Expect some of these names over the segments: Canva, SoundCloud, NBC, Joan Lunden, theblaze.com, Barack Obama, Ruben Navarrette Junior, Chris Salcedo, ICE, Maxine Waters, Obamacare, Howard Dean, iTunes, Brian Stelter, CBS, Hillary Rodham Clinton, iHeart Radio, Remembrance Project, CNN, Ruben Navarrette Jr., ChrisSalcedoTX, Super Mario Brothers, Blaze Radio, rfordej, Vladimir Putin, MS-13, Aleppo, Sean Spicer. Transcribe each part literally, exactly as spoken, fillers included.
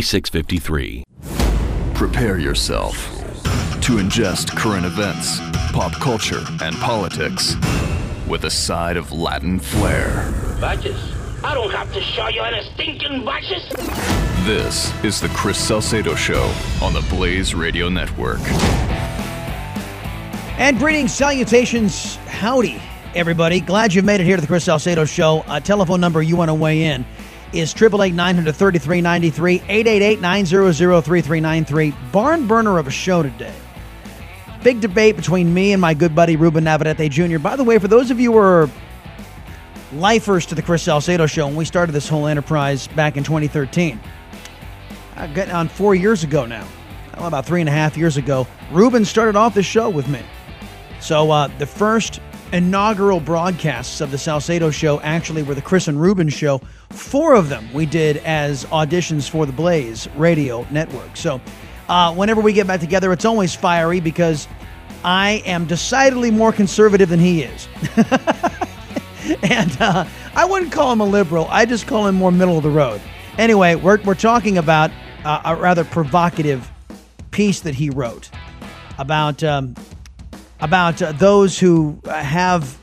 six five three. forty-six fifty-three. Prepare yourself to ingest current events, pop culture, and politics with a side of Latin flair. Batches? I don't have to show you any stinking batches. This is the Chris Salcedo Show on the Blaze Radio Network. And greetings, salutations, howdy, everybody. Glad you've made it here to the Chris Salcedo Show. A telephone number you want to weigh in is eight eight eight nine zero zero three three nine three, eight eight eight nine zero zero three three nine three. Barn burner of a show today. Big debate between me and my good buddy Ruben Navarrette Junior By the way, for those of you who are lifers to the Chris Salcedo Show, when we started this whole enterprise back in twenty thirteen, I've gotten on four years ago now, well, about three and a half years ago, Ruben started off the show with me. So uh, the first inaugural broadcasts of the Salcedo Show actually were the Chris and Ruben Show. Four of them we did as auditions for the Blaze Radio Network. So uh, whenever we get back together, it's always fiery because I am decidedly more conservative than he is. and uh, I wouldn't call him a liberal. I just call him more middle of the road. Anyway, we're, we're talking about uh, a rather provocative piece that he wrote about... Um, about uh, those who uh, have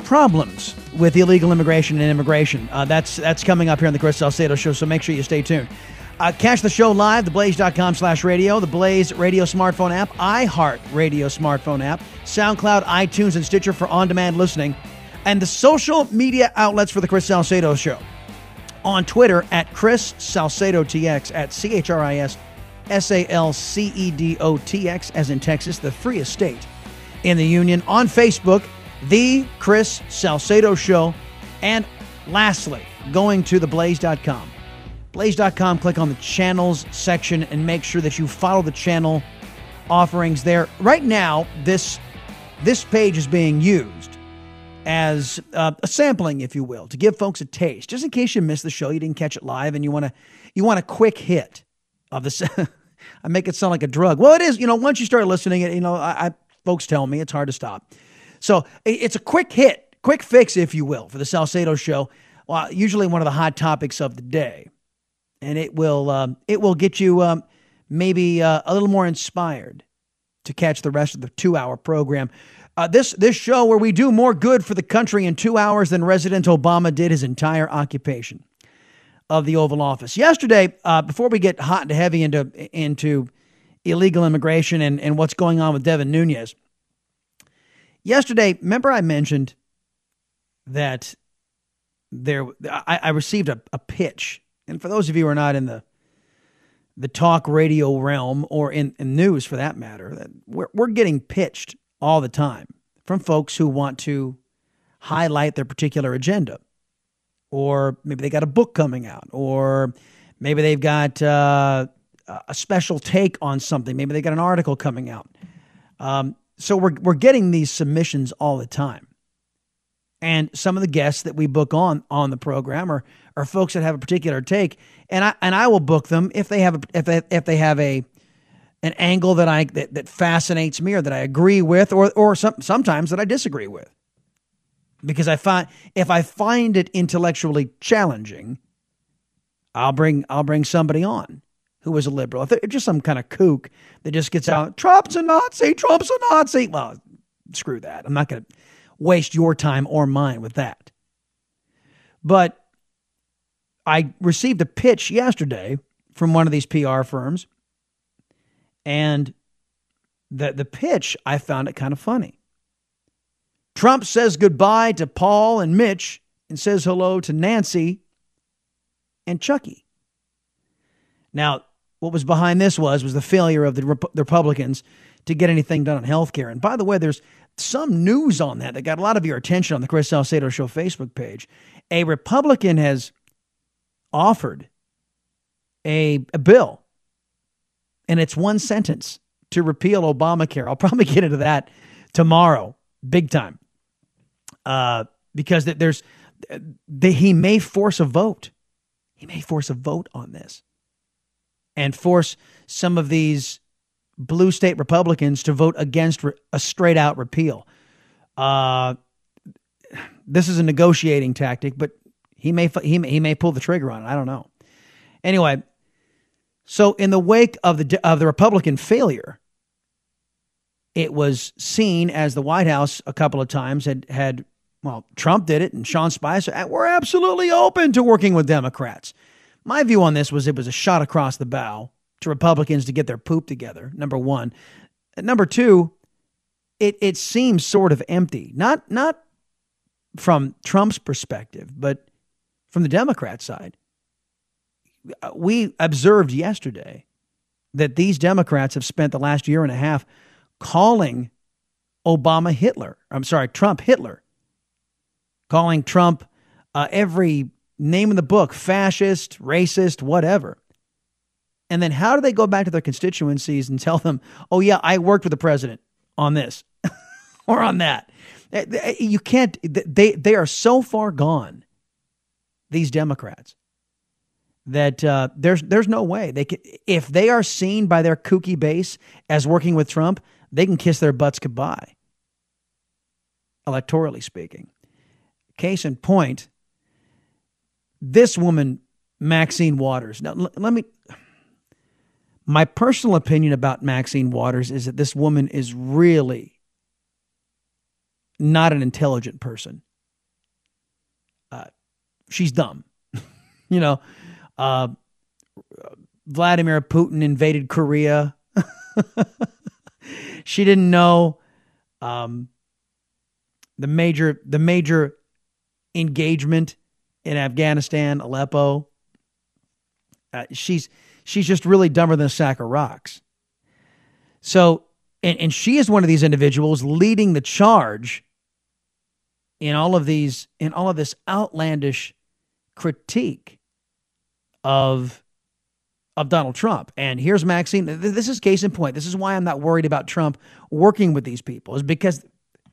problems with illegal immigration and immigration. Uh, that's that's coming up here on the Chris Salcedo Show, so make sure you stay tuned. Uh, catch the show live, the blaze dot com slash radio, the Blaze Radio smartphone app, iHeart Radio smartphone app, SoundCloud, iTunes, and Stitcher for on-demand listening, and the social media outlets for the Chris Salcedo Show. On Twitter, at Chris Salcedo T X, at C H R I S S A L C E D O T X, as in Texas, the freest state in the union. On Facebook, The Chris Salcedo Show. And lastly, going to the blaze dot com. blaze dot com, click on the channels section and make sure that you follow the channel offerings there. Right now, this, this page is being used as uh, a sampling, if you will, to give folks a taste. Just in case you missed the show, you didn't catch it live, and you want to you want a quick hit of this. I make it sound like a drug. Well, it is. You know, once you start listening, you know, I, I folks tell me it's hard to stop. So it's a quick hit, quick fix, if you will, for the Salcedo Show. Well, usually one of the hot topics of the day, and it will um, it will get you um, maybe uh, a little more inspired to catch the rest of the two-hour program. Uh, this this show where we do more good for the country in two hours than President Obama did his entire occupation of the Oval Office. Yesterday, uh, before we get hot and heavy into into illegal immigration and, and what's going on with Devin Nunes, yesterday, remember I mentioned that there I, I received a, a pitch. And for those of you who are not in the the talk radio realm or in, in news for that matter, that we're we're getting pitched all the time from folks who want to highlight their particular agenda. Or maybe they got a book coming out, or maybe they've got uh, a special take on something. Maybe they got an article coming out. Um, so we're we're getting these submissions all the time, and some of the guests that we book on on the program are are folks that have a particular take, and I and I will book them if they have a, if they, if they have a an angle that I that, that fascinates me or that I agree with, or or some, sometimes that I disagree with. Because I find if I find it intellectually challenging, I'll bring I'll bring somebody on who is a liberal. If they're just some kind of kook that just gets out, Trump's a Nazi, Trump's a Nazi. Well, screw that. I'm not going to waste your time or mine with that. But I received a pitch yesterday from one of these P R firms, and the, the pitch, I found it kind of funny. Trump says goodbye to Paul and Mitch and says hello to Nancy and Chucky. Now, what was behind this was, was the failure of the, Rep- the Republicans to get anything done on healthcare. And by the way, there's some news on that that got a lot of your attention on the Chris Salcedo Show Facebook page. A Republican has offered a, a bill, and it's one sentence, to repeal Obamacare. I'll probably get into that tomorrow, big time, uh, because there's they, he may force a vote. He may force a vote on this and force some of these blue state Republicans to vote against a straight out repeal. Uh, this is a negotiating tactic, but he may, he may, he may pull the trigger on it. I don't know. Anyway, so in the wake of the, of the Republican failure, it was seen as the White House a couple of times had, had, well, Trump did it and Sean Spicer, we're absolutely open to working with Democrats. My view on this was it was a shot across the bow to Republicans to get their poop together, number one. Number two, it, it seems sort of empty, not, not from Trump's perspective, but from the Democrat side. We observed yesterday that these Democrats have spent the last year and a half calling Obama Hitler. I'm sorry, Trump Hitler. Calling Trump uh, every name in the book, fascist, racist, whatever. And then how do they go back to their constituencies and tell them, oh, yeah, I worked with the president on this or on that? You can't. They, they are so far gone, these Democrats, that uh, there's there's no way they can, if they are seen by their kooky base as working with Trump, they can kiss their butts goodbye, electorally speaking. Case in point, this woman, Maxine Waters. Now, l- let me. My personal opinion about Maxine Waters is that this woman is really not an intelligent person. Uh, she's dumb, you know. Uh, Vladimir Putin invaded Korea. She didn't know um, the major the major engagement in Afghanistan, Aleppo. Uh, she's she's just really dumber than a sack of rocks. So, and, and she is one of these individuals leading the charge in all of these in all of this outlandish critique of of Donald Trump. And here's Maxine. This is case in point. This is why I'm not worried about Trump working with these people, is because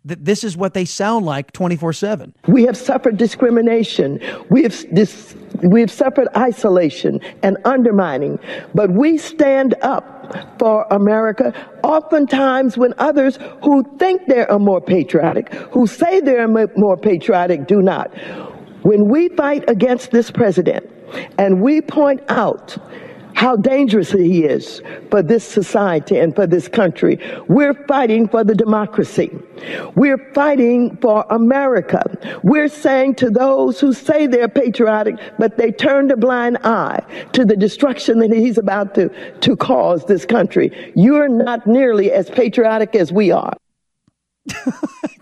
th- this is what they sound like twenty-four seven. We have suffered discrimination. We have, dis- we have suffered isolation and undermining, but we stand up for America, oftentimes when others who think they are more patriotic, who say they're more patriotic, do not. When we fight against this president, and we point out how dangerous he is for this society and for this country, we're fighting for the democracy. We're fighting for America. We're saying to those who say they're patriotic, but they turned a blind eye to the destruction that he's about to, to cause this country. You're not nearly as patriotic as we are.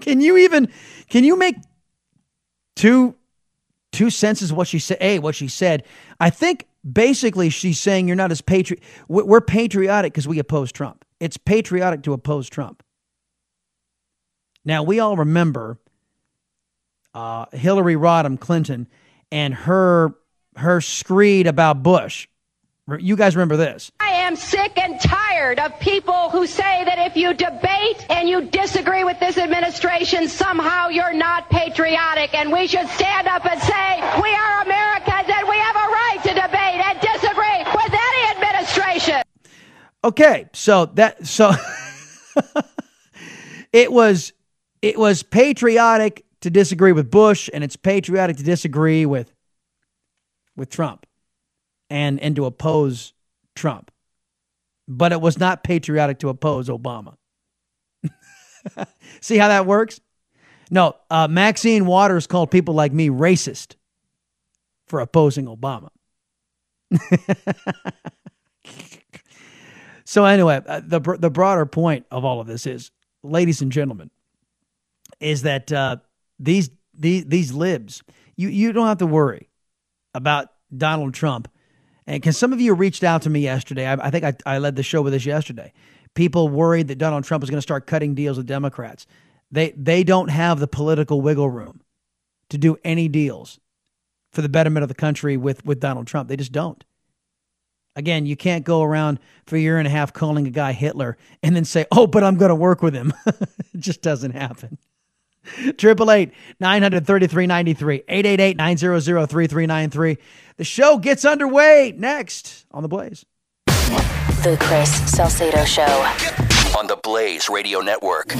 Can you even, can you make two... Two senses what she said. A, what she said. I think basically she's saying you're not as patriotic. We're patriotic because we oppose Trump. It's patriotic to oppose Trump. Now, we all remember uh, Hillary Rodham Clinton and her her screed about Bush. You guys remember this. I am sick and tired of people who say that if you debate and you disagree with this administration, somehow you're not patriotic. And we should stand up and say, we are Americans and we have a right to debate and disagree with any administration. Okay, so that so it was it was patriotic to disagree with Bush, and it's patriotic to disagree with with Trump. And, and to oppose Trump. But it was not patriotic to oppose Obama. See how that works? No, uh, Maxine Waters called people like me racist for opposing Obama. So anyway, the the broader point of all of this is, ladies and gentlemen, is that uh, these these these libs, you you don't have to worry about Donald Trump. And because some of you reached out to me yesterday, I, I think I, I led the show with this yesterday. People worried that Donald Trump was going to start cutting deals with Democrats. They they don't have the political wiggle room to do any deals for the betterment of the country with, with Donald Trump. They just don't. Again, you can't go around for a year and a half calling a guy Hitler and then say, oh, but I'm going to work with him. It just doesn't happen. eight eight eight, nine hundred, thirty-three ninety-three, eight eight eight, nine hundred, thirty-three ninety-three. The show gets underway next on The Blaze. The Chris Salcedo Show. On the Blaze Radio Network.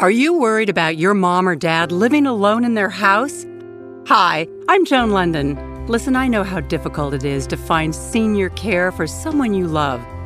Are you worried about your mom or dad living alone in their house? Hi, I'm Joan Lunden. Listen, I know how difficult it is to find senior care for someone you love.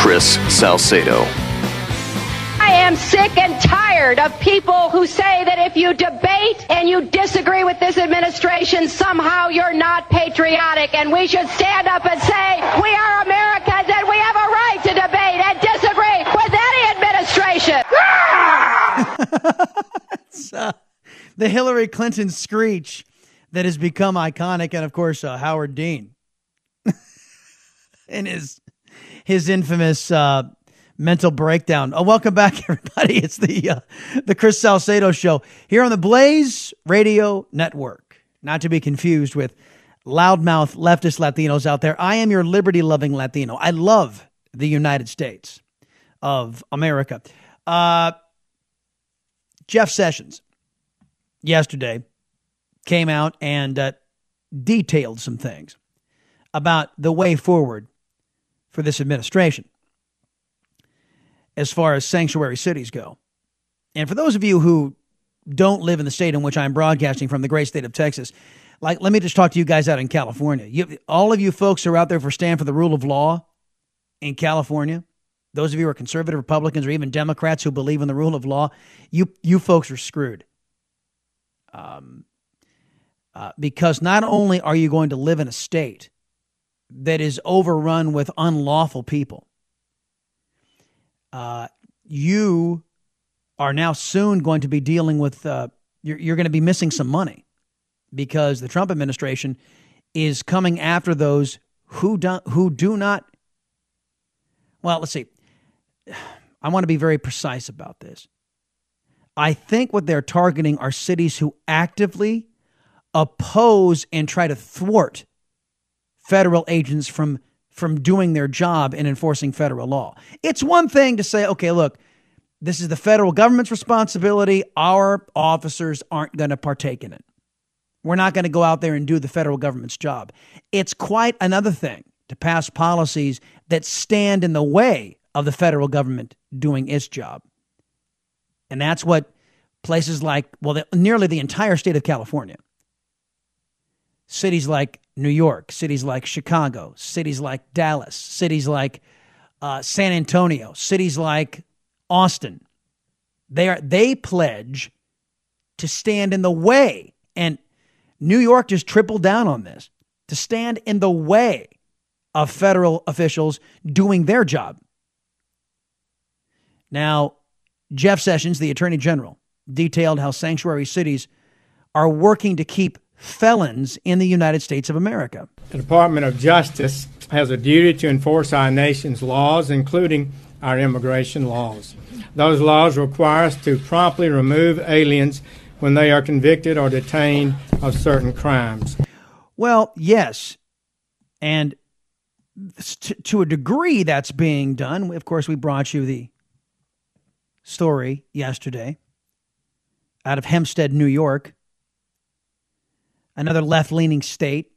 Chris Salcedo. I am sick and tired of people who say that if you debate and you disagree with this administration, somehow you're not patriotic, and we should stand up and say we are Americans and we have a right to debate and disagree with any administration. It's, uh, the Hillary Clinton screech that has become iconic, and of course uh, Howard Dean and his His infamous uh, mental breakdown. Oh, welcome back, everybody. It's the uh, the Chris Salcedo Show here on the Blaze Radio Network. Not to be confused with loudmouth leftist Latinos out there. I am your liberty-loving Latino. I love the United States of America. Uh, Jeff Sessions yesterday came out and uh, detailed some things about the way forward for this administration as far as sanctuary cities go. And for those of you who don't live in the state in which I'm broadcasting from, the great state of Texas, like, let me just talk to you guys out in California. You, all of you folks who are out there for stand for the rule of law in California, those of you who are conservative Republicans or even Democrats who believe in the rule of law, you you folks are screwed. Um, uh, because not only are you going to live in a state that is overrun with unlawful people, Uh, you are now soon going to be dealing with, uh, you're, you're going to be missing some money because the Trump administration is coming after those who do, who do not, well, let's see. I want to be very precise about this. I think what they're targeting are cities who actively oppose and try to thwart federal agents from from doing their job in enforcing federal law. It's one thing to say, okay, look, this is the federal government's responsibility. Our officers aren't going to partake in it. We're not going to go out there and do the federal government's job. It's quite another thing to pass policies that stand in the way of the federal government doing its job. And that's what places like, well, the, nearly the entire state of California, cities like New York, cities like Chicago, cities like Dallas, cities like uh, San Antonio, cities like Austin, they are they pledge to stand in the way. And New York just tripled down on this, to stand in the way of federal officials doing their job. Now, Jeff Sessions, the Attorney General, detailed how sanctuary cities are working to keep felons in the United States of America. The Department of Justice has a duty to enforce our nation's laws, including our immigration laws. Those laws require us to promptly remove aliens when they are convicted or detained of certain crimes. Well, yes. And to, to a degree that's being done. Of course, we brought you the story yesterday out of Hempstead, New York, another left-leaning state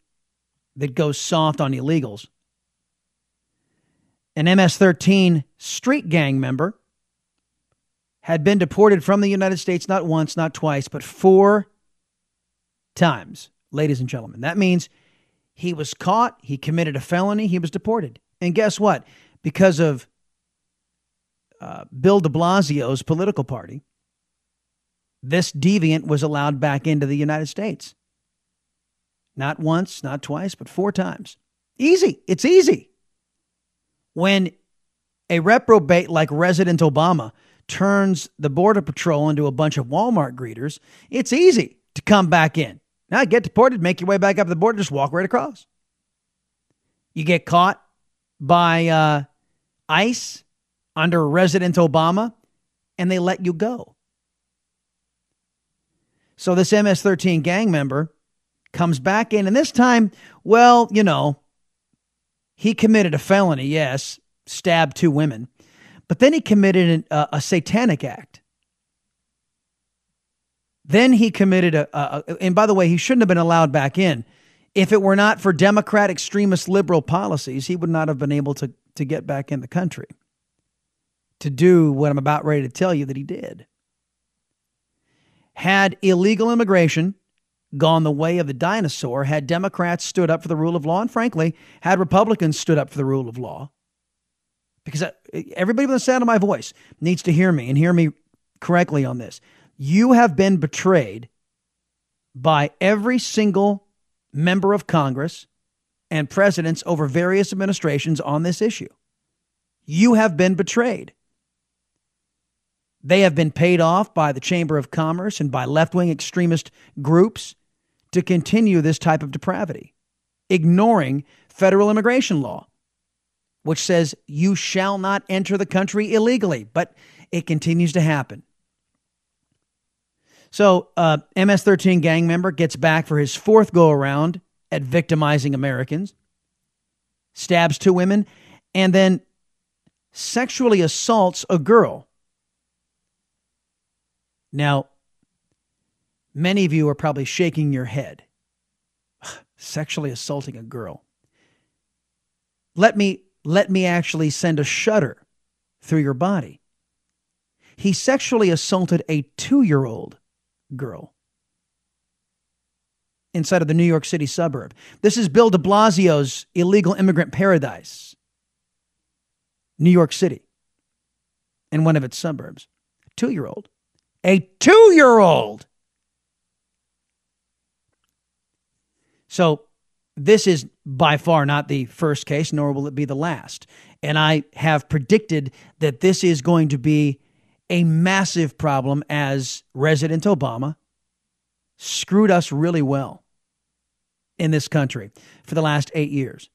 that goes soft on illegals. An M S thirteen street gang member had been deported from the United States not once, not twice, but four times, ladies and gentlemen. That means he was caught, he committed a felony, he was deported. And guess what? Because of uh, Bill de Blasio's political party, this deviant was allowed back into the United States. Not once, not twice, but four times. Easy. It's easy. When a reprobate like President Obama turns the Border Patrol into a bunch of Walmart greeters, it's easy to come back in. Now get deported, make your way back up the border, just walk right across. You get caught by uh, ICE under President Obama, and they let you go. So this M S thirteen gang member comes back in, and this time, well, you know, he committed a felony, yes, stabbed two women, but then he committed an, uh, a satanic act. Then he committed a, a, and by the way, he shouldn't have been allowed back in. If it were not for Democrat extremist liberal policies, he would not have been able to, to get back in the country to do what I'm about ready to tell you that he did. Had illegal immigration gone the way of the dinosaur, had Democrats stood up for the rule of law, and frankly, had Republicans stood up for the rule of law, because everybody with the sound of my voice needs to hear me and hear me correctly on this. You have been betrayed by every single member of Congress and presidents over various administrations on this issue. You have been betrayed. They have been paid off by the Chamber of Commerce and by left-wing extremist groups to continue this type of depravity, ignoring federal immigration law, which says you shall not enter the country illegally, but it continues to happen. So uh, M S thirteen gang member gets back for his fourth go-around at victimizing Americans, stabs two women, and then sexually assaults a girl. Now, many of you are probably shaking your head. Sexually assaulting a girl. Let me, let me actually send a shudder through your body. He sexually assaulted a two-year-old girl inside of the New York City suburb. This is Bill de Blasio's illegal immigrant paradise, New York City, in one of its suburbs. A two-year-old. A two-year-old. So this is by far not the first case, nor will it be the last. And I have predicted that this is going to be a massive problem, as President Obama screwed us really well in this country for the last eight years,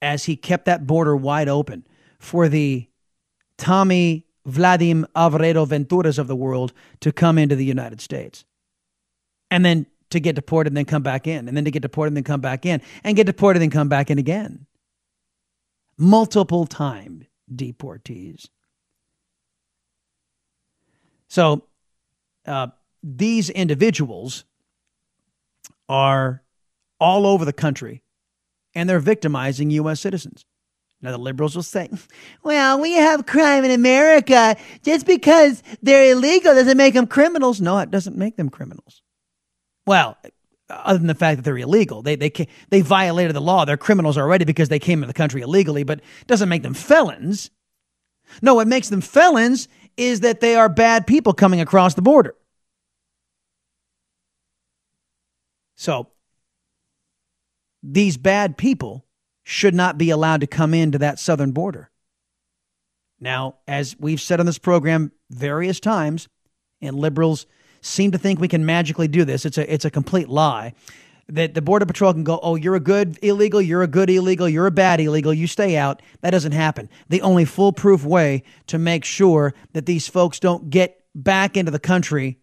as he kept that border wide open for the Tommy Vladimir Alvarado Venturas of the world to come into the United States, and then to get deported and then come back in, and then to get deported and then come back in, and get deported and then come back in again. Multiple time deportees. So uh, these individuals are all over the country, and they're victimizing U S citizens. Now, the liberals will say, well, we have crime in America. Just because they're illegal doesn't make them criminals. No, it doesn't make them criminals. Well, other than the fact that they're illegal. They they they violated the law. They're criminals already because they came into the country illegally, but it doesn't make them felons. No, what makes them felons is that they are bad people coming across the border. So, these bad people should not be allowed to come into that southern border. Now, as we've said on this program various times, and liberals seem to think we can magically do this, it's a it's a complete lie, that the Border Patrol can go, oh, you're a good illegal, you're a good illegal, you're a bad illegal, you stay out. That doesn't happen. The only foolproof way to make sure that these folks don't get back into the country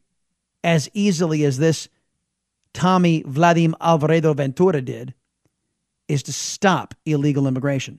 as easily as this Tommy Vladimir Alvarado Ventura did is to stop illegal immigration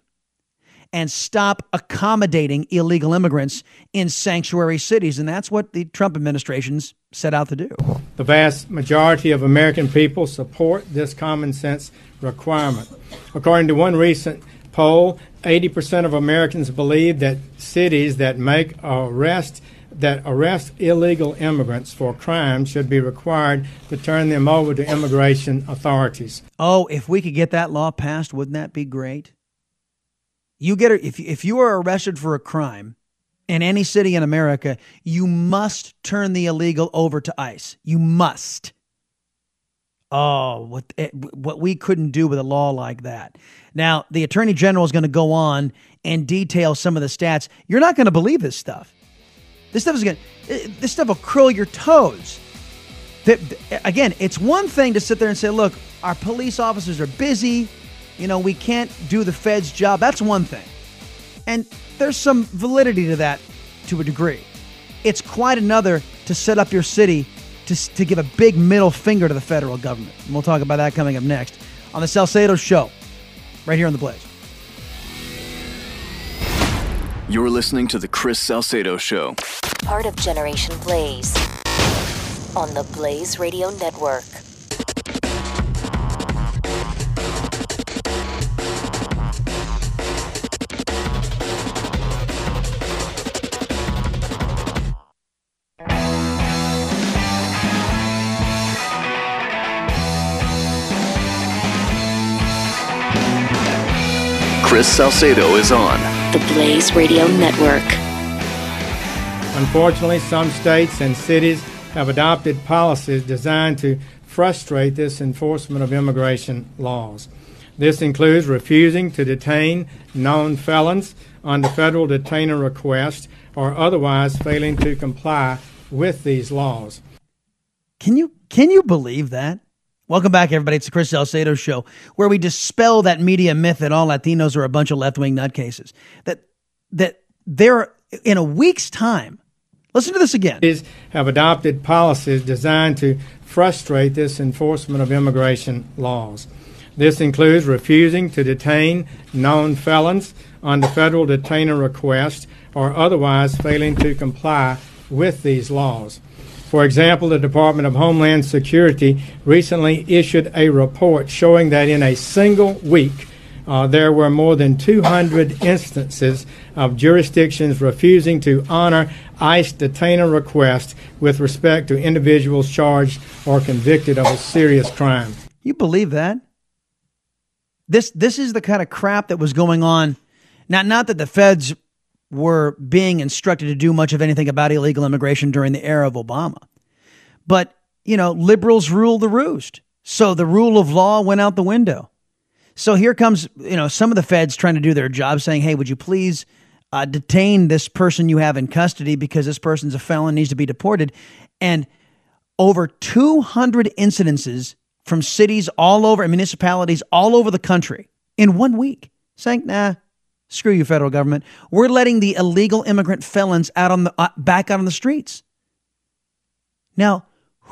and stop accommodating illegal immigrants in sanctuary cities. And that's what the Trump administration's set out to do. The vast majority of American people support this common sense requirement. According to one recent poll, eighty percent of Americans believe that cities that make arrests that arrest illegal immigrants for crime should be required to turn them over to immigration authorities. Oh, if we could get that law passed, wouldn't that be great? You get if if you are arrested for a crime in any city in America, you must turn the illegal over to ICE. You must. Oh, what what we couldn't do with a law like that. Now, the Attorney General is going to go on and detail some of the stats. You're not going to believe this stuff. This stuff is going. This stuff will curl your toes. The, the, again, it's one thing to sit there and say, "Look, our police officers are busy. You know, we can't do the Fed's job." That's one thing, and there's some validity to that, to a degree. It's quite another to set up your city to to give a big middle finger to the federal government. And we'll talk about that coming up next on the Salcedo Show, right here on the Blaze. You're listening to The Chris Salcedo Show, part of Generation Blaze, on the Blaze Radio Network. Chris Salcedo is on the Blaze Radio Network. Unfortunately, some states and cities have adopted policies designed to frustrate this enforcement of immigration laws. This includes refusing to detain known felons under federal detainer request or otherwise failing to comply with these laws. Can you can you believe that? Welcome back, everybody. It's the Chris Salcedo Show, where we dispel that media myth that all Latinos are a bunch of left-wing nutcases. That that they're, in a week's time, listen to this again. Have adopted policies designed to frustrate this enforcement of immigration laws. This includes refusing to detain known felons under federal detainer request or otherwise failing to comply with these laws. For example, the Department of Homeland Security recently issued a report showing that in a single week, uh, there were more than two hundred instances of jurisdictions refusing to honor ICE detainer requests with respect to individuals charged or convicted of a serious crime. You believe that? This this is the kind of crap that was going on. Not, not that the feds were being instructed to do much of anything about illegal immigration during the era of Obama. But, you know, liberals ruled the roost. So the rule of law went out the window. So here comes, you know, some of the feds trying to do their job saying, hey, would you please uh, detain this person you have in custody because this person's a felon, needs to be deported. And over two hundred incidences from cities all over, municipalities all over the country in one week saying, nah, screw you, federal government. We're letting the illegal immigrant felons out on the uh, back out on the streets. Now,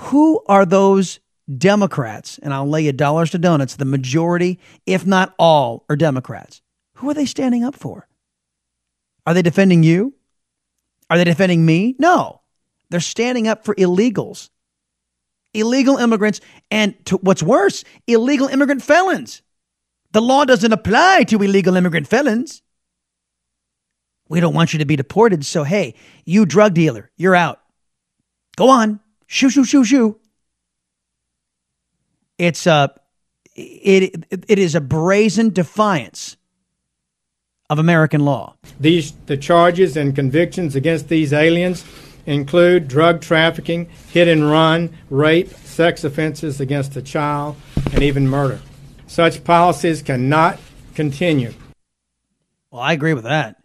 who are those Democrats? And I'll lay you dollars to donuts. The majority, if not all, are Democrats. Who are they standing up for? Are they defending you? Are they defending me? No. They're standing up for illegals, illegal immigrants, and to, what's worse, illegal immigrant felons. The law doesn't apply to illegal immigrant felons. We don't want you to be deported, so hey, you drug dealer, you're out. Go on. Shoo, shoo, shoo, shoo. It's a, it, it is a brazen defiance of American law. These, the charges and convictions against these aliens include drug trafficking, hit and run, rape, sex offenses against a child, and even murder. Such policies cannot continue. Well, I agree with that.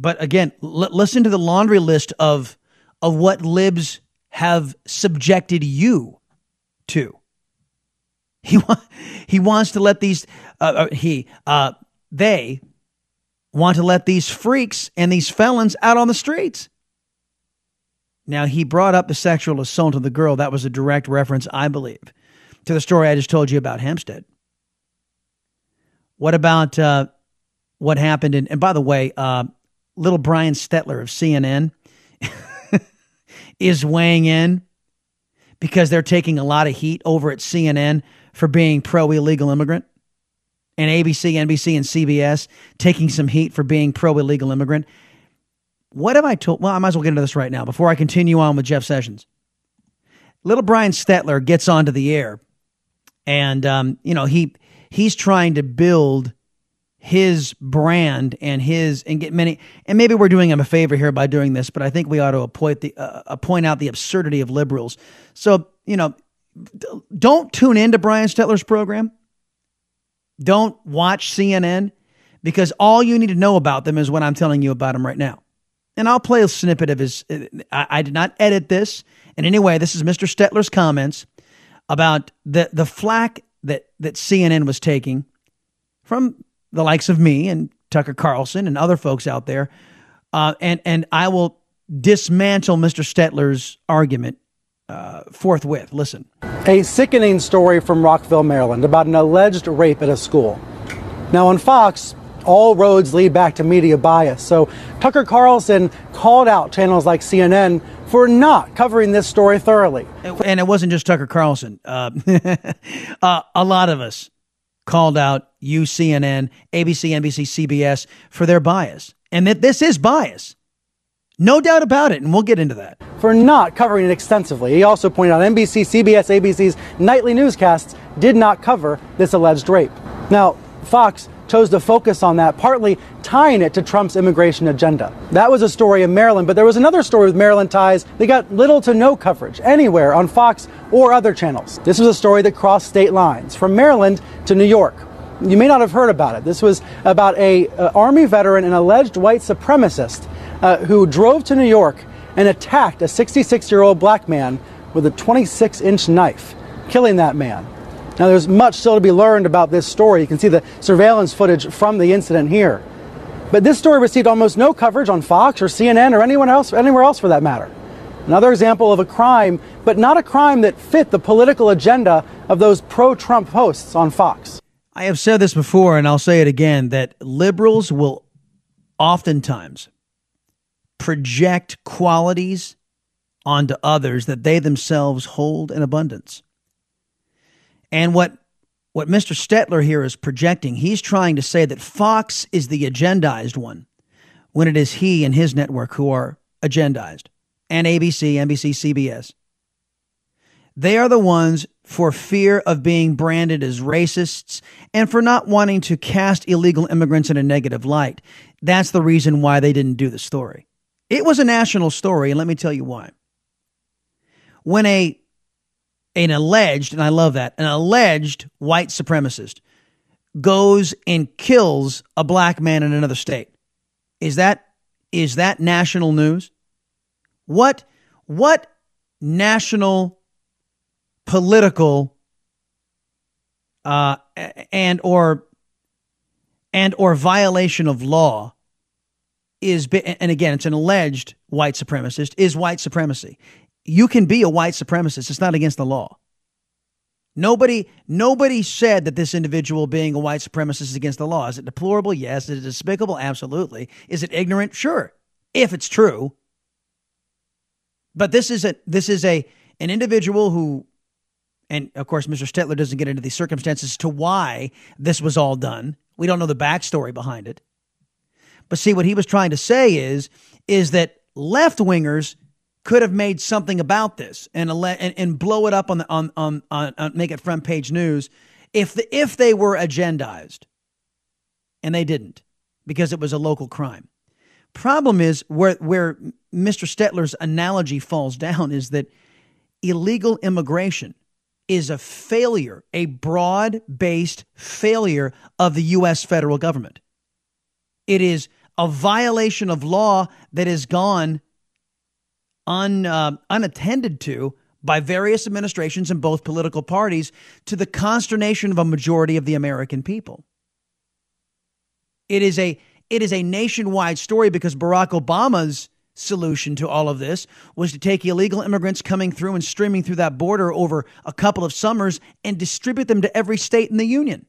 But again, l- listen to the laundry list of of what libs have subjected you to. He wa- he wants to let these uh, he uh, they want to let these freaks and these felons out on the streets. Now, he brought up the sexual assault of the girl. That was a direct reference, I believe, to the story I just told you about Hempstead. What about uh, what happened? In, and by the way, uh, little Brian Stelter of C N N is weighing in because they're taking a lot of heat over at C N N for being pro-illegal immigrant. And A B C, N B C, and C B S taking some heat for being pro-illegal immigrant. What have I told? Well, I might as well get into this right now before I continue on with Jeff Sessions. Little Brian Stelter gets onto the air, and um, you know he he's trying to build his brand and his and get many. And maybe we're doing him a favor here by doing this, but I think we ought to point the uh, point out the absurdity of liberals. So you know, don't tune into Brian Stelter's program. Don't watch C N N, because all you need to know about them is what I'm telling you about them right now. And I'll play a snippet of his. I, I did not edit this in any way. This is Mister Stetler's comments about the, the flack that, that C N N was taking from the likes of me and Tucker Carlson and other folks out there. Uh, and, and I will dismantle Mister Stetler's argument Uh, forthwith. Listen. A sickening story from Rockville, Maryland about an alleged rape at a school. Now on Fox, all roads lead back to media bias. So Tucker Carlson called out channels like C N N for not covering this story thoroughly. And it wasn't just Tucker Carlson. Uh, uh, a lot of us called out you, C N N, A B C, N B C, C B S for their bias. And that this is bias. No doubt about it, and we'll get into that. For not covering it extensively. He also pointed out N B C, C B S, A B C's nightly newscasts did not cover this alleged rape. Now, Fox chose to focus on that, partly tying it to Trump's immigration agenda. That was a story in Maryland, but there was another story with Maryland ties that got little to no coverage anywhere on Fox or other channels. This was a story that crossed state lines, from Maryland to New York. You may not have heard about it. This was about a uh, Army veteran, an alleged white supremacist, Uh, who drove to New York and attacked a sixty-six-year-old black man with a twenty-six inch knife, killing that man. Now, there's much still to be learned about this story. You can see the surveillance footage from the incident here. But this story received almost no coverage on Fox or C N N or anyone else, anywhere else for that matter. Another example of a crime, but not a crime that fit the political agenda of those pro-Trump hosts on Fox. I have said this before, and I'll say it again, that liberals will oftentimes project qualities onto others that they themselves hold in abundance. And what what Mister Stelter here is projecting, he's trying to say that Fox is the agendized one when it is he and his network who are agendized, and A B C, N B C, C B S. They are the ones, for fear of being branded as racists and for not wanting to cast illegal immigrants in a negative light. That's the reason why they didn't do the story. It was a national story, and let me tell you why. When a an alleged, and I love that, an alleged white supremacist goes and kills a black man in another state, is that is that national news? What what national political uh, and or and or violation of law is, and again, it's an alleged white supremacist, is white supremacy. You can be a white supremacist. It's not against the law. Nobody, nobody said that this individual being a white supremacist is against the law. Is it deplorable? Yes. Is it despicable? Absolutely. Is it ignorant? Sure. If it's true. But this is a this is a an individual who. And, of course, Mister Stelter doesn't get into the circumstances to why this was all done. We don't know the backstory behind it. But see, what he was trying to say is, is that left-wingers could have made something about this and and, and blow it up on the on, on on on make it front page news if the if they were agendized, and they didn't because it was a local crime. Problem is where where Mister Stetler's analogy falls down is that illegal immigration is a failure, a broad-based failure of the U S federal government. It is a violation of law that has gone un, uh, unattended to by various administrations and both political parties, to the consternation of a majority of the American people. It is a it is a nationwide story, because Barack Obama's solution to all of this was to take illegal immigrants coming through and streaming through that border over a couple of summers and distribute them to every state in the union.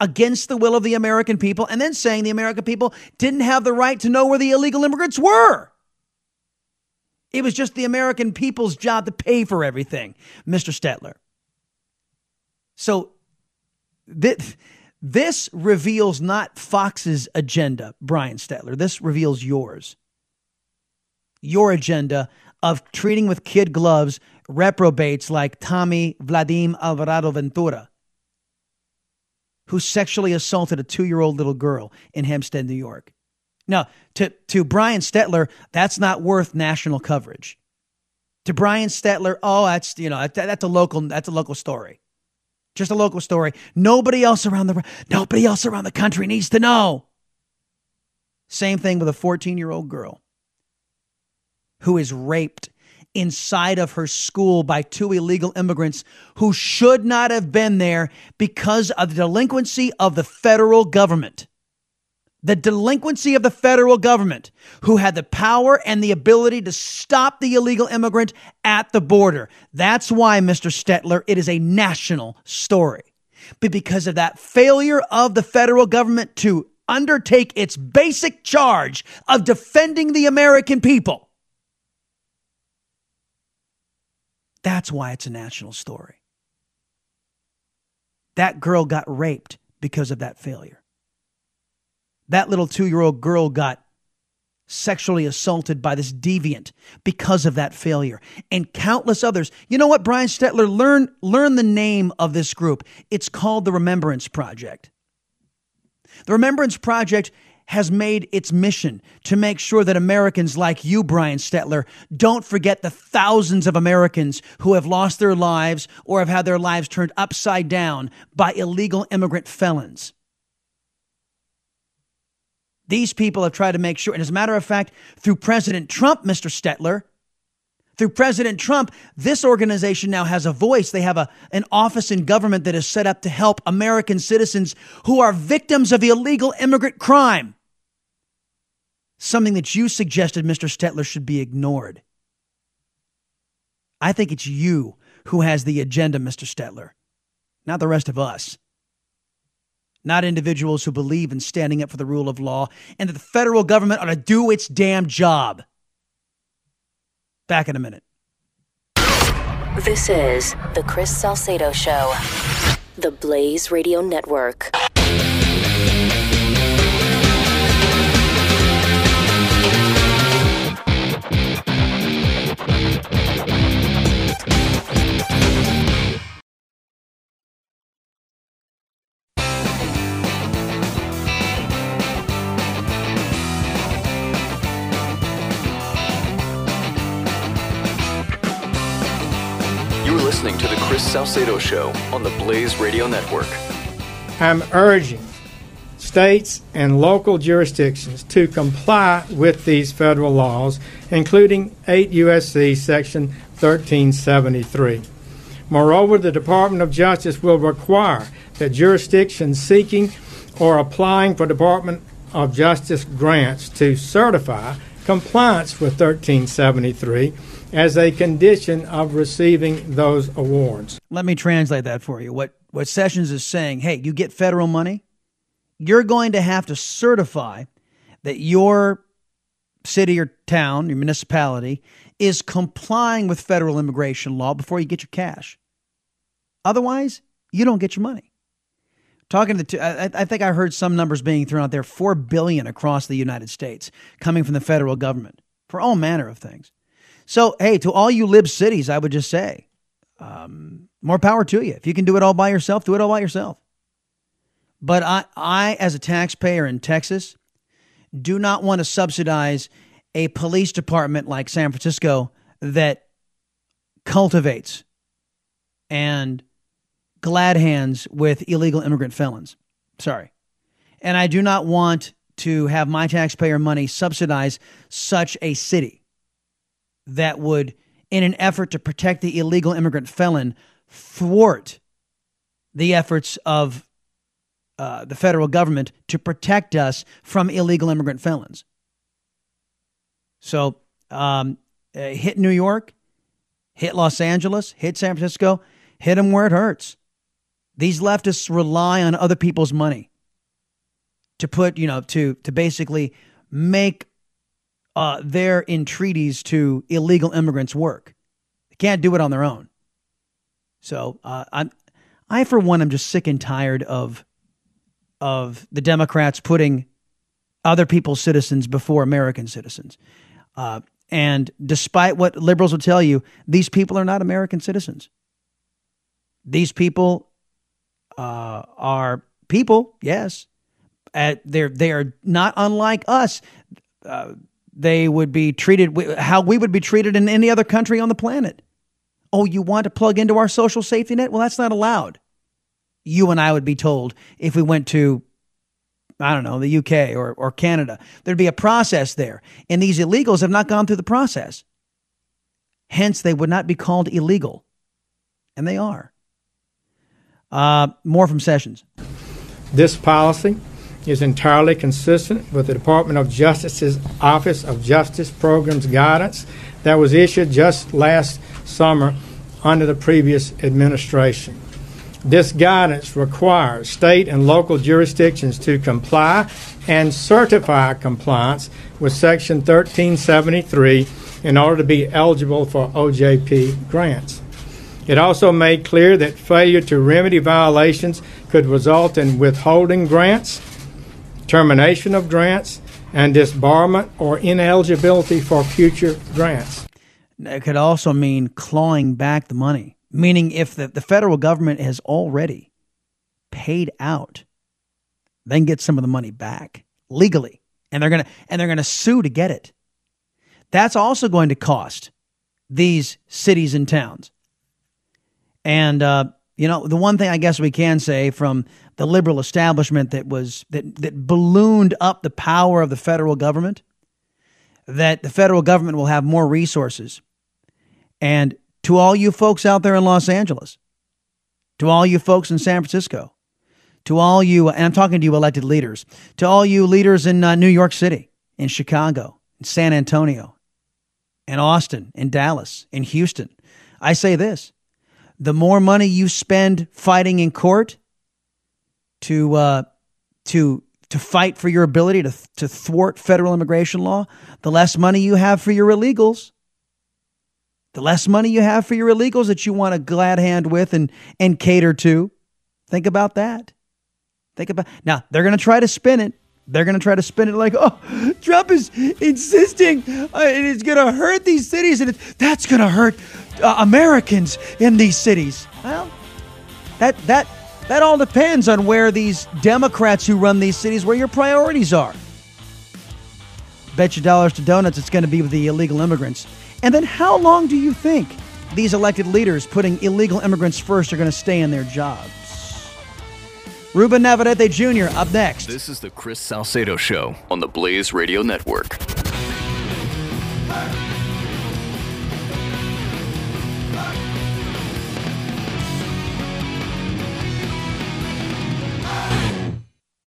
against the will of the American people, and then saying the American people didn't have the right to know where the illegal immigrants were. It was just the American people's job to pay for everything, Mister Stelter. So th- this reveals not Fox's agenda, Brian Stelter. This reveals yours. Your agenda of treating with kid gloves reprobates like Tommy Vladimir Alvarado Ventura, who sexually assaulted a two-year-old little girl in Hempstead, New York. Now, to, to Brian Stelter, that's not worth national coverage. To Brian Stelter, oh, that's, you know, that, that's a local, that's a local story. Just a local story. Nobody else around the, nobody else around the country needs to know. Same thing with a fourteen-year-old girl who is raped inside of her school by two illegal immigrants who should not have been there because of the delinquency of the federal government. The delinquency of the federal government, who had the power and the ability to stop the illegal immigrant at the border. That's why, Mister Stelter, it is a national story. But because of that failure of the federal government to undertake its basic charge of defending the American people, that's why it's a national story. That girl got raped because of that failure. That little two-year-old girl got sexually assaulted by this deviant because of that failure, and countless others. You know what, Brian Stelter, learn, learn the name of this group. It's called the Remembrance Project. The Remembrance Project has made its mission to make sure that Americans like you, Brian Stelter, don't forget the thousands of Americans who have lost their lives or have had their lives turned upside down by illegal immigrant felons. These people have tried to make sure, and as a matter of fact, through President Trump, Mister Stelter, through President Trump, this organization now has a voice. They have a, an office in government that is set up to help American citizens who are victims of illegal immigrant crime. Something that you suggested, Mister Stelter, should be ignored. I think it's you who has the agenda, Mister Stelter, not the rest of us. Not individuals who believe in standing up for the rule of law and that the federal government ought to do its damn job. Back in a minute. This is The Chris Salcedo Show, the Blaze Radio Network. Listening to The Chris Salcedo Show on the Blaze Radio Network. I'm urging states and local jurisdictions to comply with these federal laws, including eight U S C section thirteen seventy-three. Moreover, the Department of Justice will require that jurisdictions seeking or applying for Department of Justice grants to certify compliance with thirteen seventy-three as a condition of receiving those awards. Let me translate that for you. What what Sessions is saying, hey, you get federal money, you're going to have to certify that your city or town, your municipality, is complying with federal immigration law before you get your cash. Otherwise, you don't get your money. Talking to the, two, I, I think I heard some numbers being thrown out there, four billion dollars across the United States coming from the federal government for all manner of things. So, hey, to all you lib cities, I would just say, um, more power to you. If you can do it all by yourself, do it all by yourself. But I, I, as a taxpayer in Texas, do not want to subsidize a police department like San Francisco that cultivates and glad hands with illegal immigrant felons. Sorry. And I do not want to have my taxpayer money subsidize such a city that would, in an effort to protect the illegal immigrant felon, thwart the efforts of uh, the federal government to protect us from illegal immigrant felons. So um, hit New York, hit Los Angeles, hit San Francisco, hit them where it hurts. These leftists rely on other people's money to put, you know, to to basically make uh, their entreaties to illegal immigrants work. They can't do it on their own. So uh, I'm, I, for one, I'm just sick and tired of of the Democrats putting other people's citizens before American citizens. Uh, and despite what liberals will tell you, these people are not American citizens. These people uh, are people, yes. Uh, they're, they are not unlike us. Uh, they would be treated w- how we would be treated in any other country on the planet. Oh, you want to plug into our social safety net? Well, that's not allowed. You and I would be told if we went to, I don't know, the U K or, or Canada, there'd be a process there. And these illegals have not gone through the process. Hence, they would not be called illegal. And they are. Uh, more from Sessions. This policy is entirely consistent with the Department of Justice's Office of Justice Programs guidance that was issued just last summer under the previous administration. This guidance requires state and local jurisdictions to comply and certify compliance with Section thirteen seventy-three in order to be eligible for O J P grants. It also made clear that failure to remedy violations could result in withholding grants, termination of grants, and disbarment or ineligibility for future grants. It could also mean clawing back the money. Meaning if the, the federal government has already paid out, then get some of the money back legally. And they're gonna and they're gonna sue to get it. That's also going to cost these cities and towns. And uh, you know, the one thing I guess we can say from the liberal establishment that was that that ballooned up the power of the federal government, that the federal government will have more resources. And to all you folks out there in Los Angeles, to all you folks in San Francisco, to all you, and I'm talking to you elected leaders, to all you leaders in uh, New York City, in Chicago, in San Antonio, in Austin, in Dallas, in Houston, I say this, the more money you spend fighting in court to uh, to to fight for your ability to to thwart federal immigration law, the less money you have for your illegals. The less money you have for your illegals that you want a glad hand with and, and cater to. Think about that. Think about now, they're going to try to spin it. They're going to try to spin it like, oh, Trump is insisting uh, it is going to hurt these cities, and it, that's going to hurt uh, Americans in these cities. Well, that that that all depends on where these Democrats who run these cities, where your priorities are. Bet your dollars to donuts it's going to be with the illegal immigrants. And then how long do you think these elected leaders putting illegal immigrants first are going to stay in their jobs? Ruben Navarrette Junior up next. This is the Chris Salcedo Show on the Blaze Radio Network.